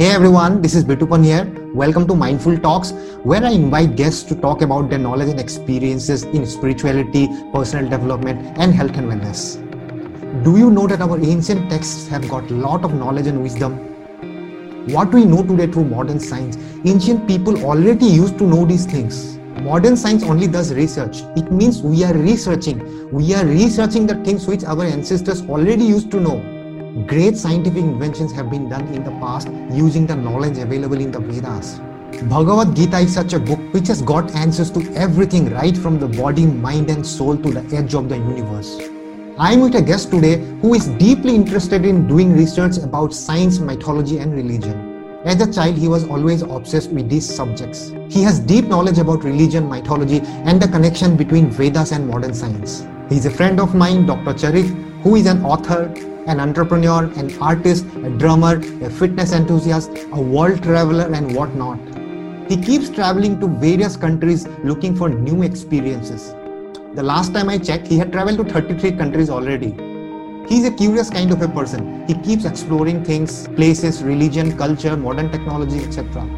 Hey everyone, this is Bitupan here. Welcome to Mindful Talks, where I invite guests to talk about their knowledge and experiences in spirituality, personal development, and health and wellness. Do you know that our ancient texts have got a lot of knowledge and wisdom? What we know today through modern science, ancient people already used to know these things. Modern science only does research. It means we are researching the things which our ancestors already used to know. Great scientific inventions have been done in the past using the knowledge available in the Vedas. Bhagavad Gita is such a book which has got answers to everything, right from the body, mind and soul to the edge of the universe. I am with a guest today who is deeply interested in doing research about science, mythology and religion. As a child, he was always obsessed with these subjects. He has deep knowledge about religion, mythology and the connection between Vedas and modern science. He is a friend of mine, Dr. Charith, who is an author, an entrepreneur, an artist, a drummer, a fitness enthusiast, a world traveler and whatnot. He keeps traveling to various countries looking for new experiences. The last time I checked, he had traveled to 33 countries already. He's a curious kind of a person. He keeps exploring things, places, religion, culture, modern technology, etc.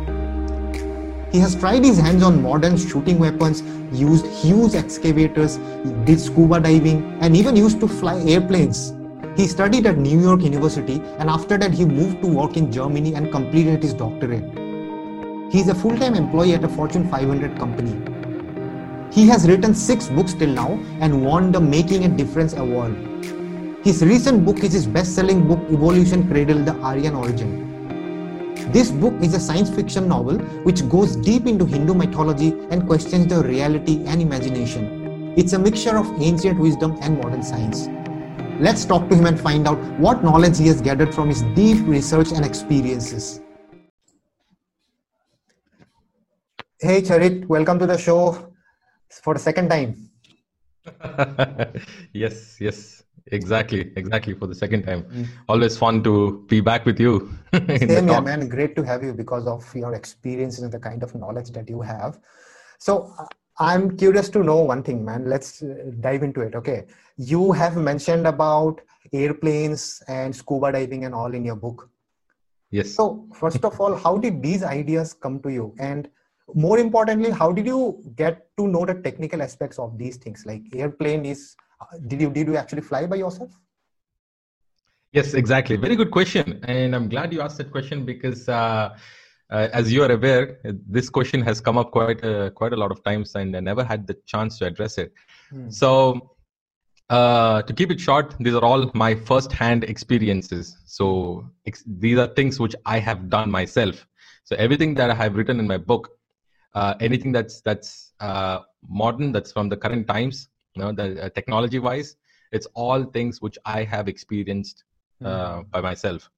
He has tried his hands on modern shooting weapons, used huge excavators, did scuba diving and even used to fly airplanes. He studied at New York University and after that he moved to work in Germany and completed his doctorate. He is a full-time employee at a Fortune 500 company. He has written 6 books till now and won the Making a Difference Award. His recent book is his best-selling book, Evolution Cradle The Aryan Origin. This book is a science fiction novel which goes deep into Hindu mythology and questions the reality and imagination. It's a mixture of ancient wisdom and modern science. Let's talk to him and find out what knowledge he has gathered from his deep research and experiences. Hey Charith, welcome to the show for the second time. Yes, exactly for the second time. Always fun to be back with you. Same here, man. Great to have you because of your experiences and the kind of knowledge that you have. So I'm curious to know one thing, man. Let's dive into it. Okay. You have mentioned about airplanes and scuba diving and all in your book. Yes. So first of all, how did these ideas come to you? And more importantly, how did you get to know the technical aspects of these things? Like airplane is, did you actually fly by yourself? Yes, exactly. Very good question. And I'm glad you asked that question because, as you are aware, this question has come up quite a lot of times and I never had the chance to address it. So to keep it short, these are all my first-hand experiences. So these are things which I have done myself. So everything that I have written in my book, anything that's modern, that's from the current times, you know, the technology-wise, it's all things which I have experienced by myself.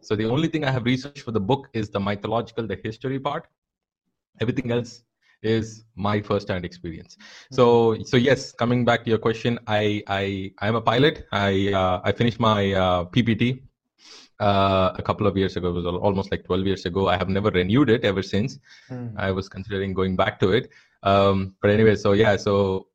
So the only thing I have researched for the book is the mythological, the history part. Everything else is my first-hand experience. So yes, coming back to your question, I am a pilot. I finished my PPT a couple of years ago. It was almost like 12 years ago. I have never renewed it ever since. I was considering going back to it. But anyway, so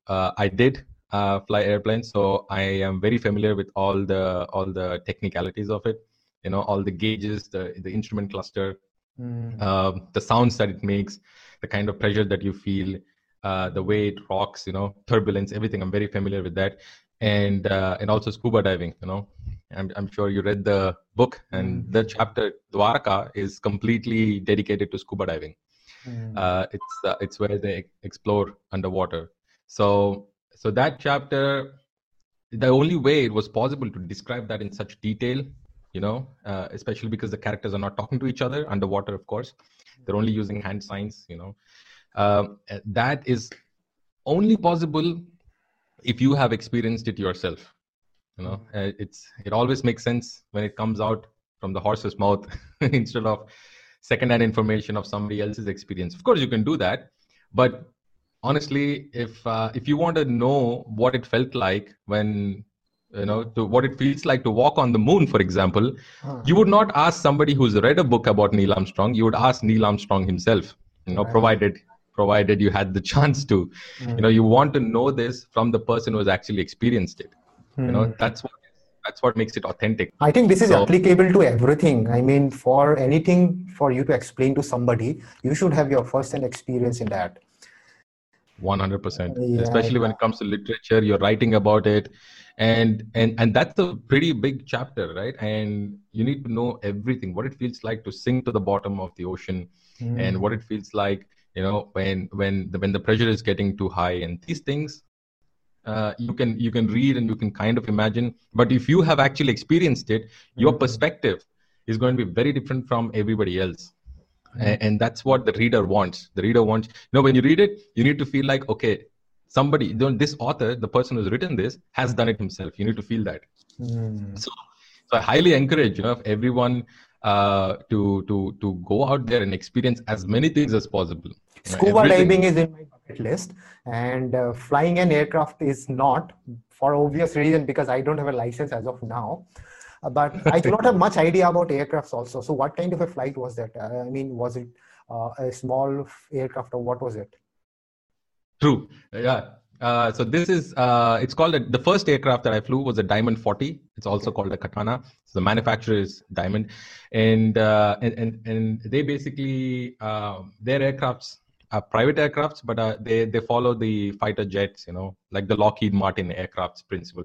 I did fly airplanes. So I am very familiar with all the technicalities of it. You know, all the gauges, the instrument cluster, the sounds that it makes, the kind of pressure that you feel, the way it rocks, you know, turbulence, everything. I'm very familiar with that. And also scuba diving, you know, I'm sure you read the book and the chapter Dwarka is completely dedicated to scuba diving. It's where they explore underwater. So that chapter, the only way it was possible to describe that in such detail, you know, especially because the characters are not talking to each other underwater, of course. They're only using hand signs, you know. That is only possible if you have experienced it yourself. You know, it always makes sense when it comes out from the horse's mouth instead of secondhand information of somebody else's experience. Of course, you can do that. But honestly, if you want to know what it felt like when, you know, to what it feels like to walk on the moon, for example, you would not ask somebody who's read a book about Neil Armstrong. You would ask Neil Armstrong himself, you know, provided you had the chance to, you know, you want to know this from the person who's actually experienced it. You know, that's what That's what makes it authentic. I think this is applicable to everything. I mean, for anything for you to explain to somebody, you should have your first-hand experience in that. 100%. Yeah, especially when it comes to literature, you're writing about it. And that's a pretty big chapter, right? And you need to know everything, what it feels like to sink to the bottom of the ocean and what it feels like, you know, when the pressure is getting too high, and these things you can read and you can kind of imagine. But if you have actually experienced it, your perspective is going to be very different from everybody else. And that's what the reader wants. The reader wants, you know, when you read it, you need to feel like, okay, somebody, this author, the person who's written this, has done it himself. You need to feel that. So I highly encourage, you know, everyone to go out there and experience as many things as possible. Scuba diving is in my bucket list, and flying an aircraft is not, for obvious reason, because I don't have a license as of now. But I do not have much idea about aircrafts also. So what kind of a flight was that? I mean, was it a small aircraft, or what was it? True. Yeah. So this is, it's called, the first aircraft that I flew was a Diamond 40. It's also called a Katana. So the manufacturer is Diamond. And they basically, their aircrafts are private aircrafts, but they follow the fighter jets, you know, like the Lockheed Martin aircraft's principle.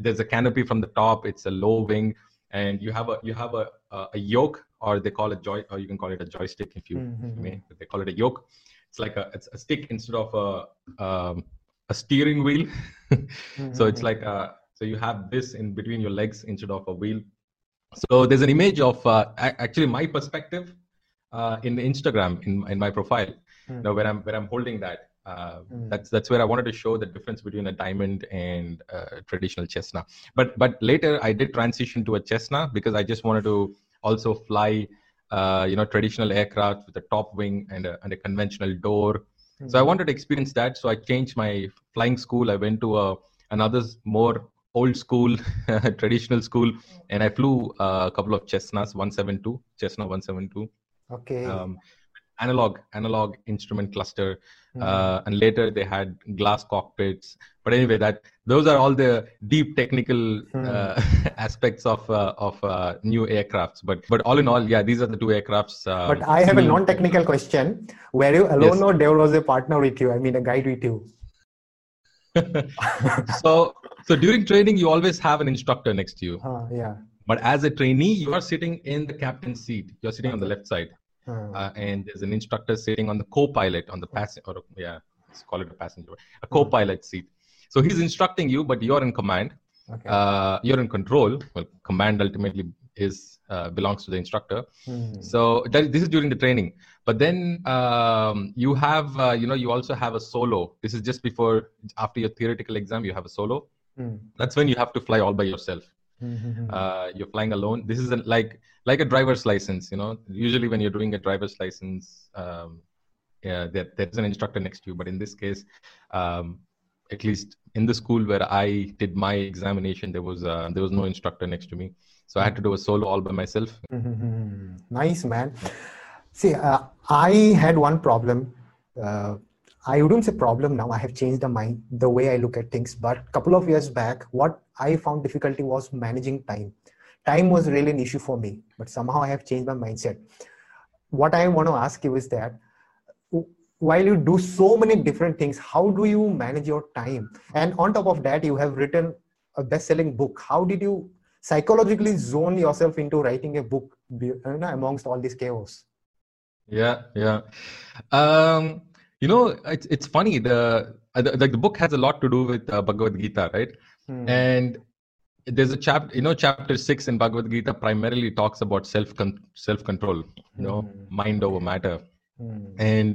There's a canopy from the top. It's a low wing, and you have a yoke, or they call it joy, or you can call it a joystick if you may. They call it a yoke. It's like it's a stick instead of a steering wheel. So it's like so you have this in between your legs instead of a wheel. So there's an image of actually my perspective in the Instagram in my profile. Now when I'm holding that. That's where I wanted to show the difference between a Diamond and a traditional Cessna. But later I did transition to a Cessna because I just wanted to also fly, traditional aircraft with a top wing and a conventional door. So I wanted to experience that. So I changed my flying school. I went to another more old school, traditional school, and I flew a couple of Cessnas, Cessna 172. Okay. Analog instrument cluster, and later they had glass cockpits. But anyway, those are all the deep technical aspects of new aircrafts. But all in all, yeah, these are the two aircrafts. But I have a non-technical question: were you alone or there was a partner with you? I mean, a guide with you? So during training, you always have an instructor next to you. Yeah. But as a trainee, you are sitting in the captain's seat. You're sitting on the left side. And there's an instructor sitting on the co-pilot let's call it a passenger, a co-pilot seat. So he's instructing you, but you're in command. Okay. You're in control. Well, command ultimately belongs to the instructor. So this is during the training. But then you have, you also have a solo. This is just after your theoretical exam, you have a solo. That's when you have to fly all by yourself. You're flying alone. This is like a driver's license, you know. Usually when you're doing a driver's license, there's an instructor next to you. But in this case, at least in the school where I did my examination, there was no instructor next to me. So I had to do a solo all by myself. Nice, man. See, I had one problem. I wouldn't say problem now. I have changed the way I look at things. But a couple of years back, what I found difficulty was managing time. Time was really an issue for me, but somehow I have changed my mindset. What I want to ask you is that while you do so many different things, how do you manage your time? And on top of that, you have written a best-selling book. How did you psychologically zone yourself into writing a book amongst all this chaos? Yeah. You know, it's funny. The book has a lot to do with Bhagavad Gita, right? And there's a chapter, chapter 6 in Bhagavad Gita primarily talks about self-control, mind over matter. And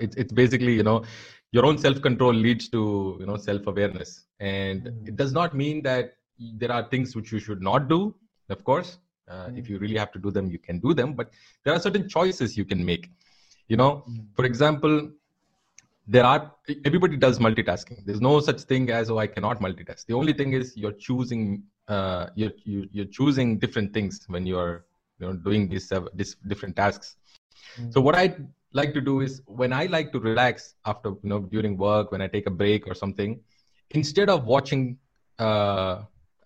it's basically, your own self-control leads to, self-awareness. And it does not mean that there are things which you should not do, of course. If you really have to do them, you can do them. But there are certain choices you can make. For example, everybody does multitasking. There's no such thing as, I cannot multitask. The only thing is you're choosing, you're choosing different things when you're, doing these different tasks. So what I like to do is when I like to relax after, during work, when I take a break or something, instead of watching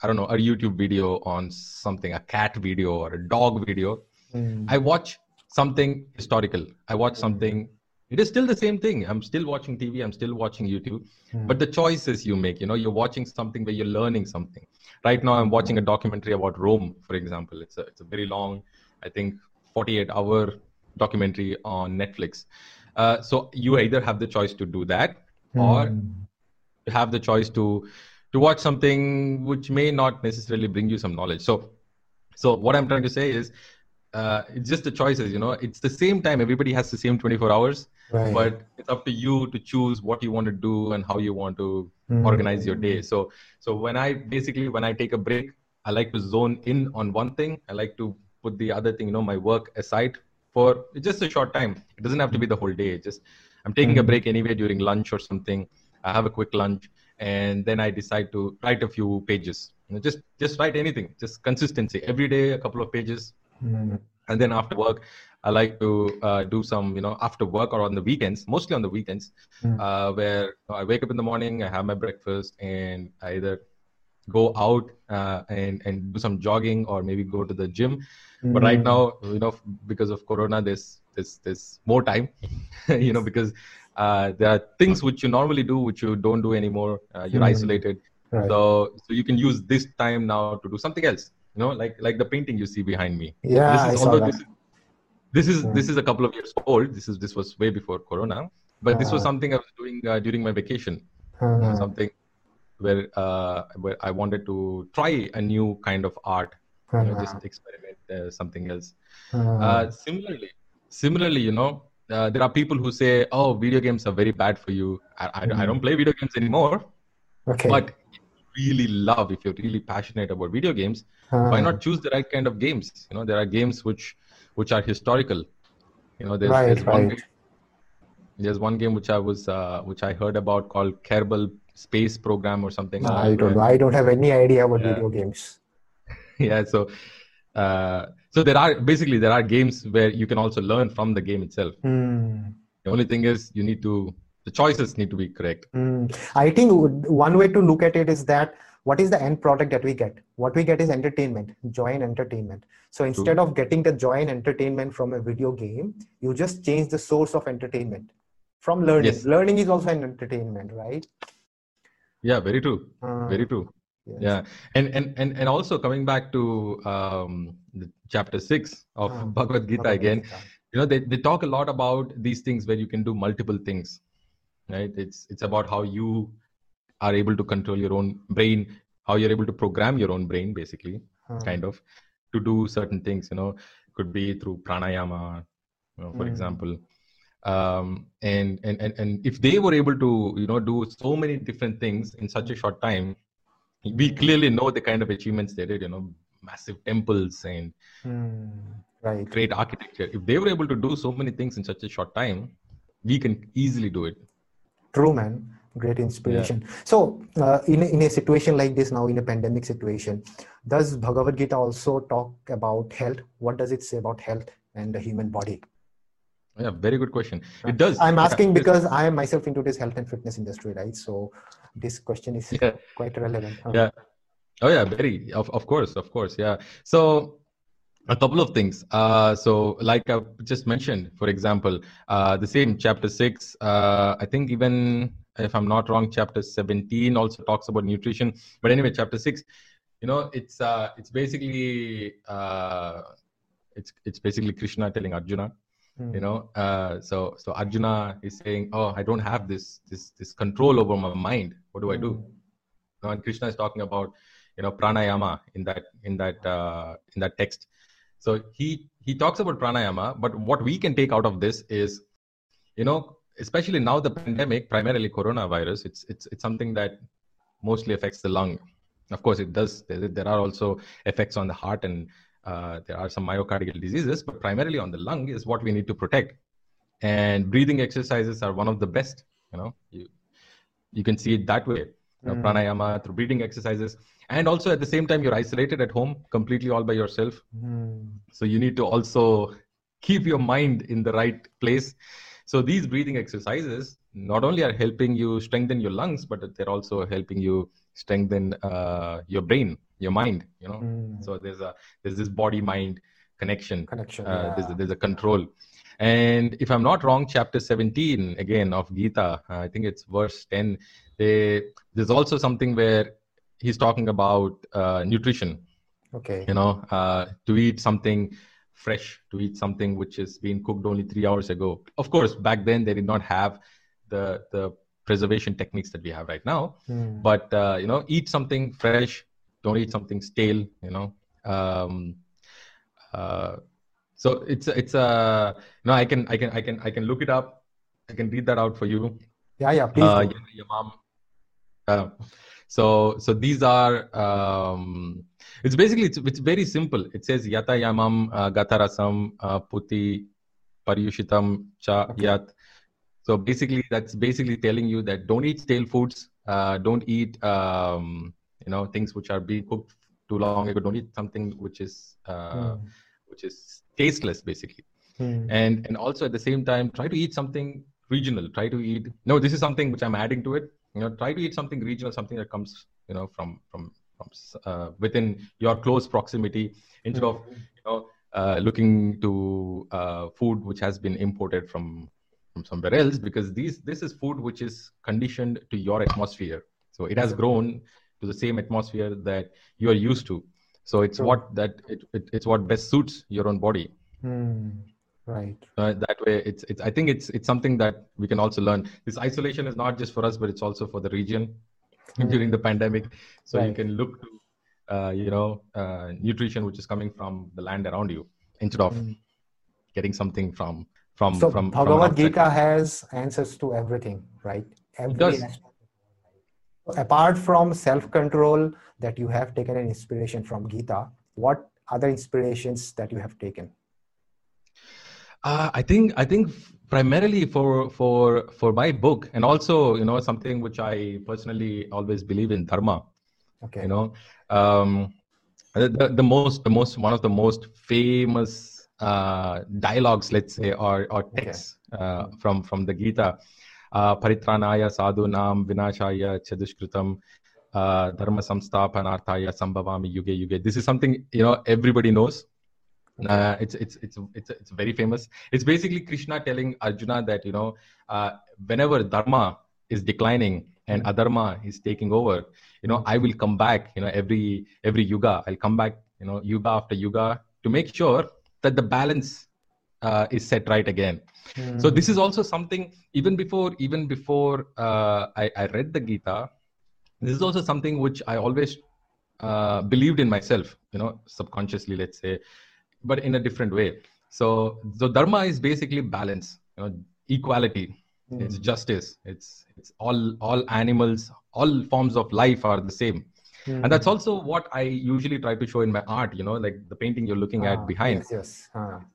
I don't know, a YouTube video on something, a cat video or a dog video. Mm. I watch something historical. I watch something. It is still the same thing. I'm still watching TV. I'm still watching YouTube. But the choices you make, you know, you're watching something where you're learning something. Right now, I'm watching a documentary about Rome, for example. It's a very long, I think, 48-hour documentary on Netflix. So you either have the choice to do that or you have the choice to watch something which may not necessarily bring you some knowledge. So what I'm trying to say is it's just the choices, you know, it's the same time. Everybody has the same 24 hours, right? But it's up to you to choose what you want to do and how you want to organize your day. So when I take a break, I like to zone in on one thing. I like to put the other thing, you know, my work aside for just a short time. It doesn't have to be the whole day. Just I'm taking a break anyway during lunch or something. I have a quick lunch. And then I decide to write a few pages, you know, just write anything, just consistency every day, a couple of pages. And then after work, I like to do some, you know, after work or on the weekends, mostly on the weekends, where I wake up in the morning, I have my breakfast and I either go out and do some jogging or maybe go to the gym. But right now, you know, because of Corona, there's more time, you know, because there are things which you normally do, which you don't do anymore. You're isolated. Right. So you can use this time now to do something else. You know, like the painting you see behind me. Yeah, This is a couple of years old. This was way before Corona. But this was something I was doing during my vacation. Something where I wanted to try a new kind of art. You know, just experiment something else. Similarly, you know, there are people who say, "Oh, video games are very bad for you." I don't play video games anymore. Okay. But if you really love, if you're really passionate about video games, why not choose the right kind of games? You know, there are games which are historical. You know, there's one game which I was which I heard about called Kerbal Space Program or something. No, I don't know. I don't have any idea about video games. Yeah. So there are games where you can also learn from the game itself. The only thing is the choices need to be correct. I think one way to look at it is that what is the end product that we get? What we get is entertainment, joy and entertainment. So instead of getting the joy and entertainment from a video game, you just change the source of entertainment from learning. Yes. Learning is also an entertainment, right? Yeah, very true. Very true. Yes. Yeah, and also coming back to chapter 6 of Bhagavad Gita again, you know, they talk a lot about these things where you can do multiple things, right? It's about how you are able to control your own brain, how you're able to program your own brain, basically, kind of, to do certain things, you know. It could be through pranayama, you know, for example. And if they were able to, you know, do so many different things in such a short time, we clearly know the kind of achievements they did, you know, massive temples and great architecture. If they were able to do so many things in such a short time, we can easily do it. True, man. Great inspiration. Yeah. So in a situation like this now, in a pandemic situation, does Bhagavad Gita also talk about health? What does it say about health and the human body? Yeah, very good question. It does. I'm asking because I am myself into this health and fitness industry, right? So this question is quite relevant. Yeah. Oh yeah, very. Of course. Yeah. So a couple of things. So like I just mentioned, for example, the same chapter 6, I think even if I'm not wrong, chapter 17 also talks about nutrition, but anyway, chapter 6, you know, it's basically Krishna telling Arjuna. You know, so Arjuna is saying, "Oh, I don't have this control over my mind. What do I do?" You know, and Krishna is talking about, you know, pranayama in that text. So he talks about pranayama, but what we can take out of this is, you know, especially now the pandemic, primarily coronavirus, it's something that mostly affects the lung. Of course, it does. There are also effects on the heart and there are some myocardial diseases, but primarily on the lung is what we need to protect. And breathing exercises are one of the best, you know, you can see it that way, you know, pranayama through breathing exercises. And also at the same time, you're isolated at home completely all by yourself. So you need to also keep your mind in the right place. So these breathing exercises not only are helping you strengthen your lungs, but they're also helping you strengthen your brain, your mind, you know. So there's this body mind connection. There's a control. And if I'm not wrong, chapter 17 again of Gita, I think it's verse 10, there's also something where he's talking about nutrition. Okay. You know, to eat something fresh, to eat something which has been cooked only 3 hours ago. Of course, back then they did not have the preservation techniques that we have right now. But, you know, eat something fresh, don't eat something stale, you know. So it's you know, I can look it up. I can read that out for you. Yeah, please. Your mom. So these are, it's basically, it's very simple. It says, yata yamam gatarasam puti paryushitam cha yat. So basically, that's basically telling you that don't eat stale foods. Don't eat, you know, things which are being cooked too long ago. Don't eat something which is tasteless, basically. And also at the same time, try to eat something regional. This is something which I'm adding to it. You know, try to eat something regional, something that comes, you know, from within your close proximity, instead of, you know, looking to food which has been imported from somewhere else, because this is food which is conditioned to your atmosphere. So it has grown to the same atmosphere that you are used to. So it's it's what best suits your own body. Right. That way, it's. I think it's something that we can also learn. This isolation is not just for us, but it's also for the region during the pandemic. So you can look to, you know, nutrition which is coming from the land around you, instead of getting something from Bhagavad Gita has answers to everything, right? It does. Apart from self-control that you have taken an inspiration from Gita, what other inspirations that you have taken? I think primarily for my book, and also, you know, something which I personally always believe in, dharma. Okay. You know, the most one of the most famous dialogues, let's say, or texts from the Gita, paritranaya sadhunam vinashaya chadushkritam dharma samsthapanarthaya sambhavami yuge yuge. This is something, you know, everybody knows. It's very famous. It's basically Krishna telling Arjuna that, you know, whenever dharma is declining and adharma is taking over, you know, I will come back, you know, every yuga, I'll come back, you know, yuga after yuga, to make sure that the balance is set right again. So this is also something, even before I read the Gita, this is also something which I always believed in myself, you know, subconsciously, let's say, but in a different way. So dharma is basically balance, you know, equality, it's justice, it's all animals, all forms of life are the same. And that's also what I usually try to show in my art, you know, like the painting you're looking at behind. Yes.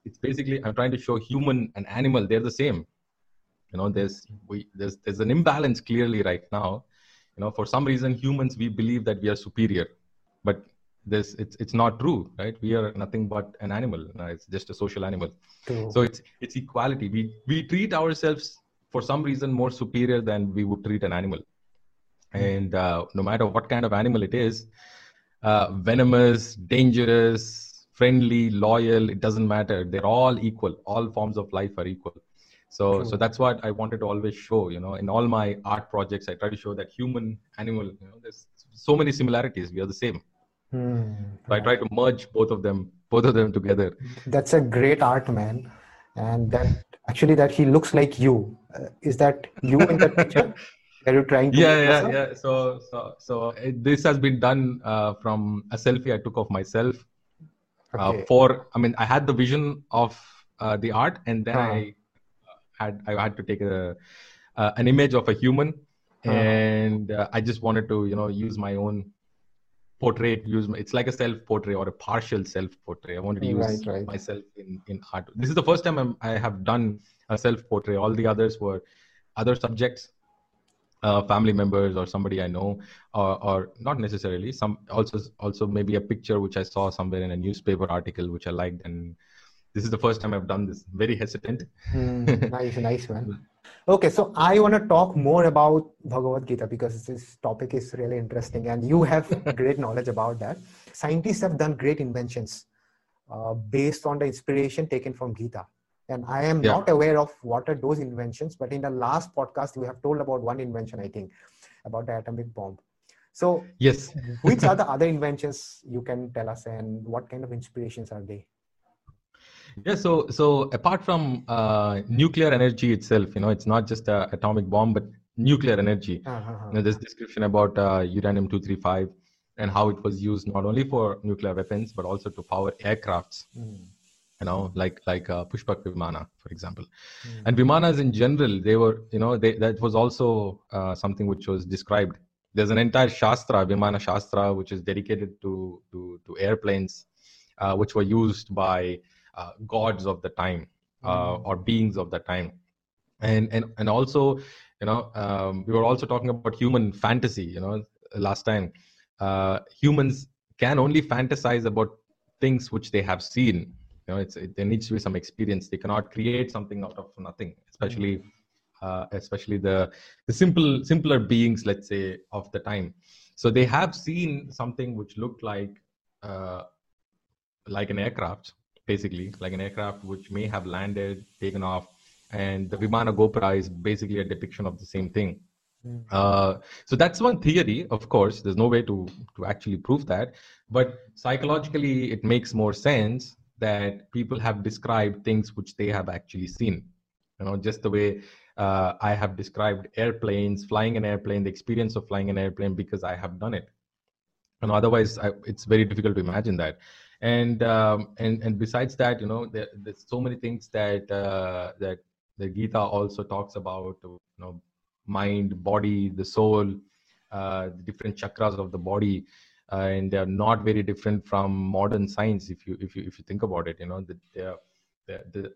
It's basically, I'm trying to show human and animal, they're the same. You know, there's an imbalance clearly right now. You know, for some reason, humans, we believe that we are superior, but it's not true, right? We are nothing but an animal. No, it's just a social animal. True. So it's equality. We treat ourselves for some reason more superior than we would treat an animal. And no matter what kind of animal it is, venomous, dangerous, friendly, loyal, it doesn't matter. They're all equal. All forms of life are equal. So that's what I wanted to always show, you know, in all my art projects, I try to show that human, animal, you know, there's so many similarities. We are the same. So I try to merge both of them together. That's a great art, man. And that he looks like you. Is that you in that picture? Are you trying to? Yeah. So this has been done from a selfie I took of myself. Okay. I had the vision of the art, and then I had to take an image of a human, and I just wanted to, you know, use my own portrait. It's like a self-portrait or a partial self-portrait. I wanted to use myself in art. This is the first time I have done a self-portrait. All the others were other subjects. Family members or somebody I know, or not necessarily. Also maybe a picture which I saw somewhere in a newspaper article which I liked, and this is the first time I've done this. Very hesitant. Nice, man. Okay, so I want to talk more about Bhagavad Gita because this topic is really interesting and you have great knowledge about that. Scientists have done great inventions based on the inspiration taken from Gita. And I am not aware of what are those inventions, but in the last podcast, we have told about one invention, I think, about the atomic bomb. So yes, which are the other inventions you can tell us and what kind of inspirations are they? Yeah, so apart from nuclear energy itself, you know, it's not just an atomic bomb, but nuclear energy. You know, this description about uranium-235 and how it was used not only for nuclear weapons, but also to power aircrafts, you know, like Pushpak Vimana, for example. And Vimanas in general, they were, you know, that was also something which was described. There's an entire Shastra, Vimana Shastra, which is dedicated to airplanes, which were used by gods of the time or beings of the time, and also, you know, we were also talking about human fantasy. You know, last time humans can only fantasize about things which they have seen. You know, there needs to be some experience. They cannot create something out of nothing, especially especially the simpler beings, let's say, of the time. So they have seen something which looked like an aircraft. Basically, like an aircraft which may have landed, taken off, and the Vimana Gopura is basically a depiction of the same thing. So that's one theory, of course. There's no way to actually prove that. But psychologically, it makes more sense that people have described things which they have actually seen. You know, just the way I have described airplanes, flying an airplane, the experience of flying an airplane, because I have done it. And otherwise, it's very difficult to imagine that. And besides that, you know, there's so many things that that the Gita also talks about, you know, mind, body, the soul, the different chakras of the body, and they are not very different from modern science. If you think about it, you know,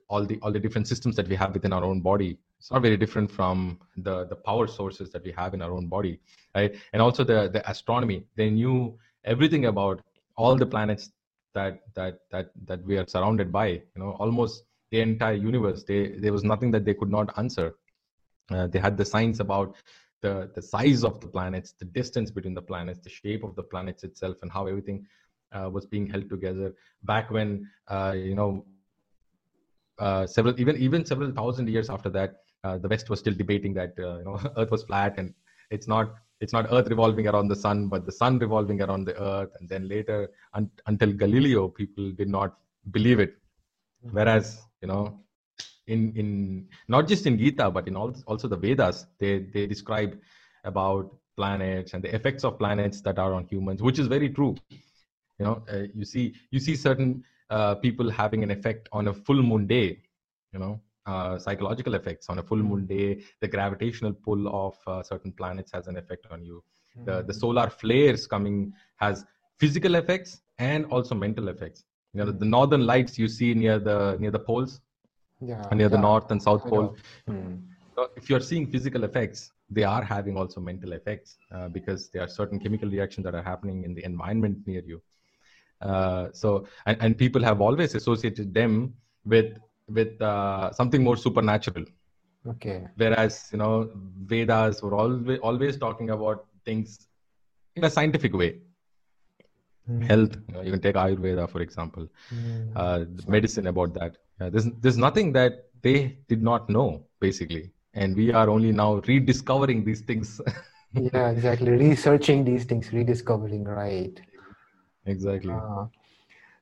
all the different systems that we have within our own body, it's not very different from the power sources that we have in our own body, right? And also the astronomy, they knew everything about all the planets that we are surrounded by, you know, almost the entire universe. There was nothing that they could not answer. They had the science about the size of the planets, the distance between the planets, the shape of the planets itself, and how everything was being held together back when, you know, several thousand years after that, the West was still debating that, you know, Earth was flat and it's not Earth revolving around the sun, but the sun revolving around the Earth. And then later, until Galileo, people did not believe it. Whereas, you know, in not just in Gita, but in also the Vedas, they describe about planets and the effects of planets that are on humans, which is very true. You know, you see certain people having an effect on a full moon day, you know. Psychological effects on a full moon day, the gravitational pull of certain planets has an effect on you. The solar flares coming has physical effects and also mental effects. You know, the northern lights you see near the poles, the north and south pole. So if you're seeing physical effects, they are having also mental effects because there are certain chemical reactions that are happening in the environment near you. So people have always associated them with something more supernatural. Okay. Whereas, you know, Vedas were always talking about things in a scientific way. Health, you know, you can take Ayurveda, for example, medicine about that. Yeah, there's nothing that they did not know, basically. And we are only now rediscovering these things. Yeah, exactly. Researching these things, rediscovering, right. Exactly.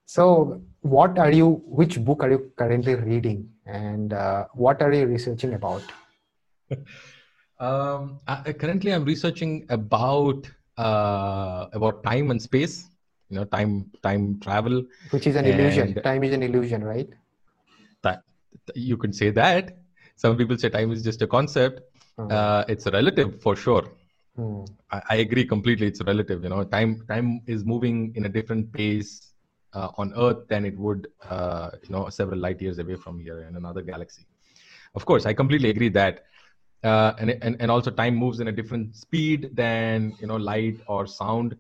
So which book are you currently reading and what are you researching about? Currently I'm researching about time and space, you know, time travel. Which is an illusion. Time is an illusion, right? That you could say that. Some people say time is just a concept. It's a relative for sure. I agree completely. It's relative, you know, time is moving in a different pace on Earth than it would, you know, several light years away from here in another galaxy. Of course, I completely agree that, and also time moves in a different speed than, you know, light or sound.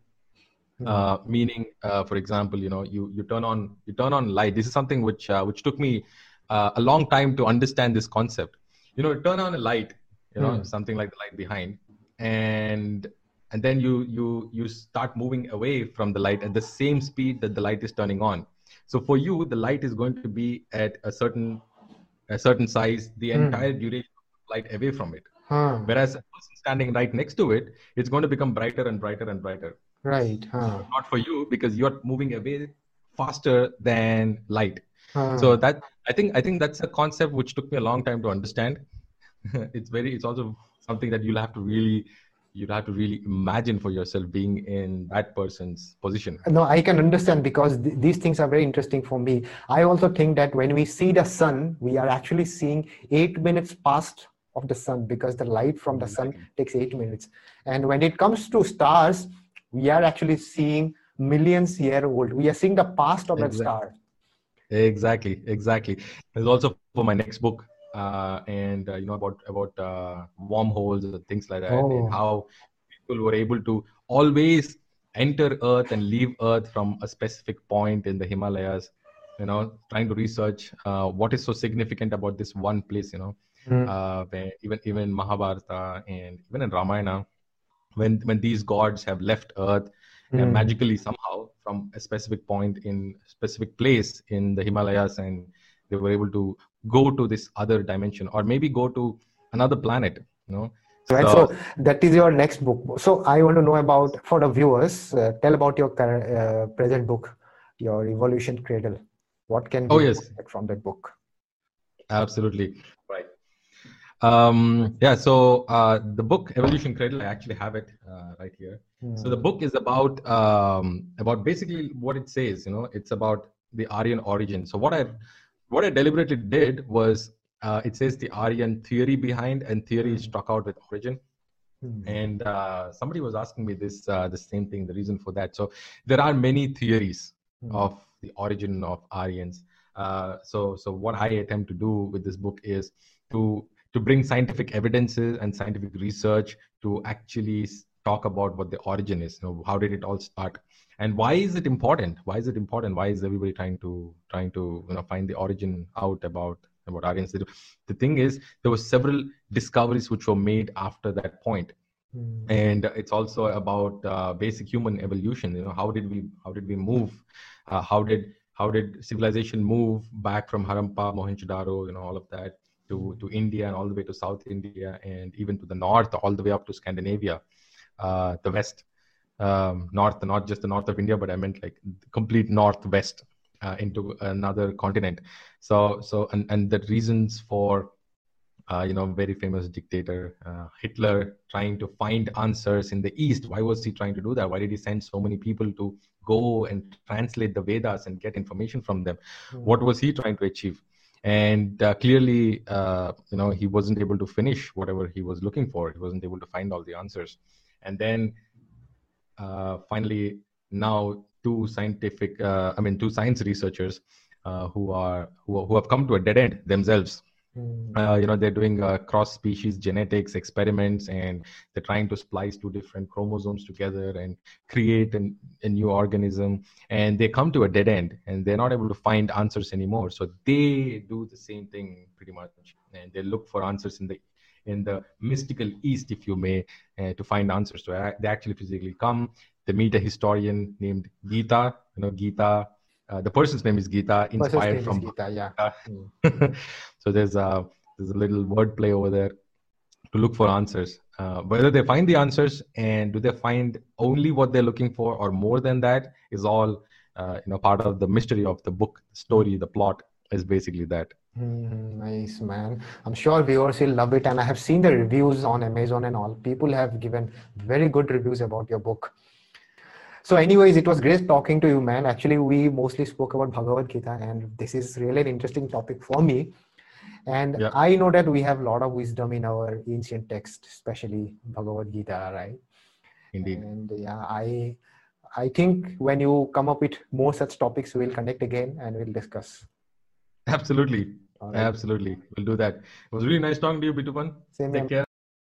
Meaning, for example, you know, you turn on light. This is something which took me a long time to understand this concept. turn on a light, something like the light behind, and then you start moving away from the light at the same speed that the light is turning on. So for you, the light is going to be at a certain size the entire duration of light away from it. Huh. Whereas a person standing right next to it, it's going to become brighter and brighter and brighter. Right. Huh. So not for you, because you're moving away faster than light. Huh. So that I think that's a concept which took me a long time to understand. It's also something that you'll have to really imagine for yourself being in that person's position. No, I can understand, because these things are very interesting for me. I also think that when we see the sun, we are actually seeing 8 minutes past of the sun, because the light from the sun takes 8 minutes. And when it comes to stars, we are actually seeing millions year old. We are seeing the past of that star. Exactly, exactly. There's also for my next book, about wormholes and things like that, and how people were able to always enter Earth and leave Earth from a specific point in the Himalayas, trying to research what is so significant about this one place, where even Mahabharata and even in Ramayana, when these gods have left Earth and magically somehow from a specific point in specific place in the Himalayas, and they were able to go to this other dimension, or maybe go to another planet, Right. So that is your next book. So I want to know about, for the viewers, tell about your current, present book, your Evolution Cradle. What can be expected from that book? Absolutely. Right. So the book Evolution Cradle, I actually have it right here. So the book is about basically what it says, it's about the Aryan origin. So what I deliberately did was, it says the Aryan theory behind, and theory is struck out with origin. And somebody was asking me this, the same thing, the reason for that. So there are many theories of the origin of Aryans. So what I attempt to do with this book is to bring scientific evidences and scientific research to actually talk about what the origin is. How did it all start? And why is it important? Why is everybody trying to find the origin out about Aryans? The thing is, there were several discoveries which were made after that point, and it's also about basic human evolution. How did we move? How did civilization move back from Harappa, Mohenjo Daro, all of that to India and all the way to South India and even to the north, all the way up to Scandinavia, the West. North, not just the north of India, but I meant like complete northwest into another continent. So the reasons for very famous dictator Hitler trying to find answers in the East. Why was he trying to do that? Why did he send so many people to go and translate the Vedas and get information from them? What was he trying to achieve? And clearly, he wasn't able to finish whatever he was looking for. He wasn't able to find all the answers, and then. Finally, now two science researchers who have come to a dead end themselves. They're doing cross-species genetics experiments, and they're trying to splice two different chromosomes together and create a new organism. And they come to a dead end, and they're not able to find answers anymore. So they do the same thing pretty much, and they look for answers in the mystical East, if you may, to find answers. So they actually physically come. They meet a historian named Gita. Gita, the person's name is Gita, inspired from Gita. Yeah. So there's a little wordplay over there to look for answers. Whether they find the answers and do they find only what they're looking for or more than that is all part of the mystery of the book. The story, the plot is basically that. Nice, man. I'm sure viewers will love it, and I have seen the reviews on Amazon and all. People have given very good reviews about your book. So anyways, it was great talking to you, man. Actually, we mostly spoke about Bhagavad Gita, and this is really an interesting topic for me. And yeah. I know that we have a lot of wisdom in our ancient text, especially Bhagavad Gita, right? Indeed. And yeah, I think when you come up with more such topics, we'll connect again and we'll discuss. Absolutely. All right. Absolutely. We'll do that. It was really nice talking to you, Bitupan. Same. Take care.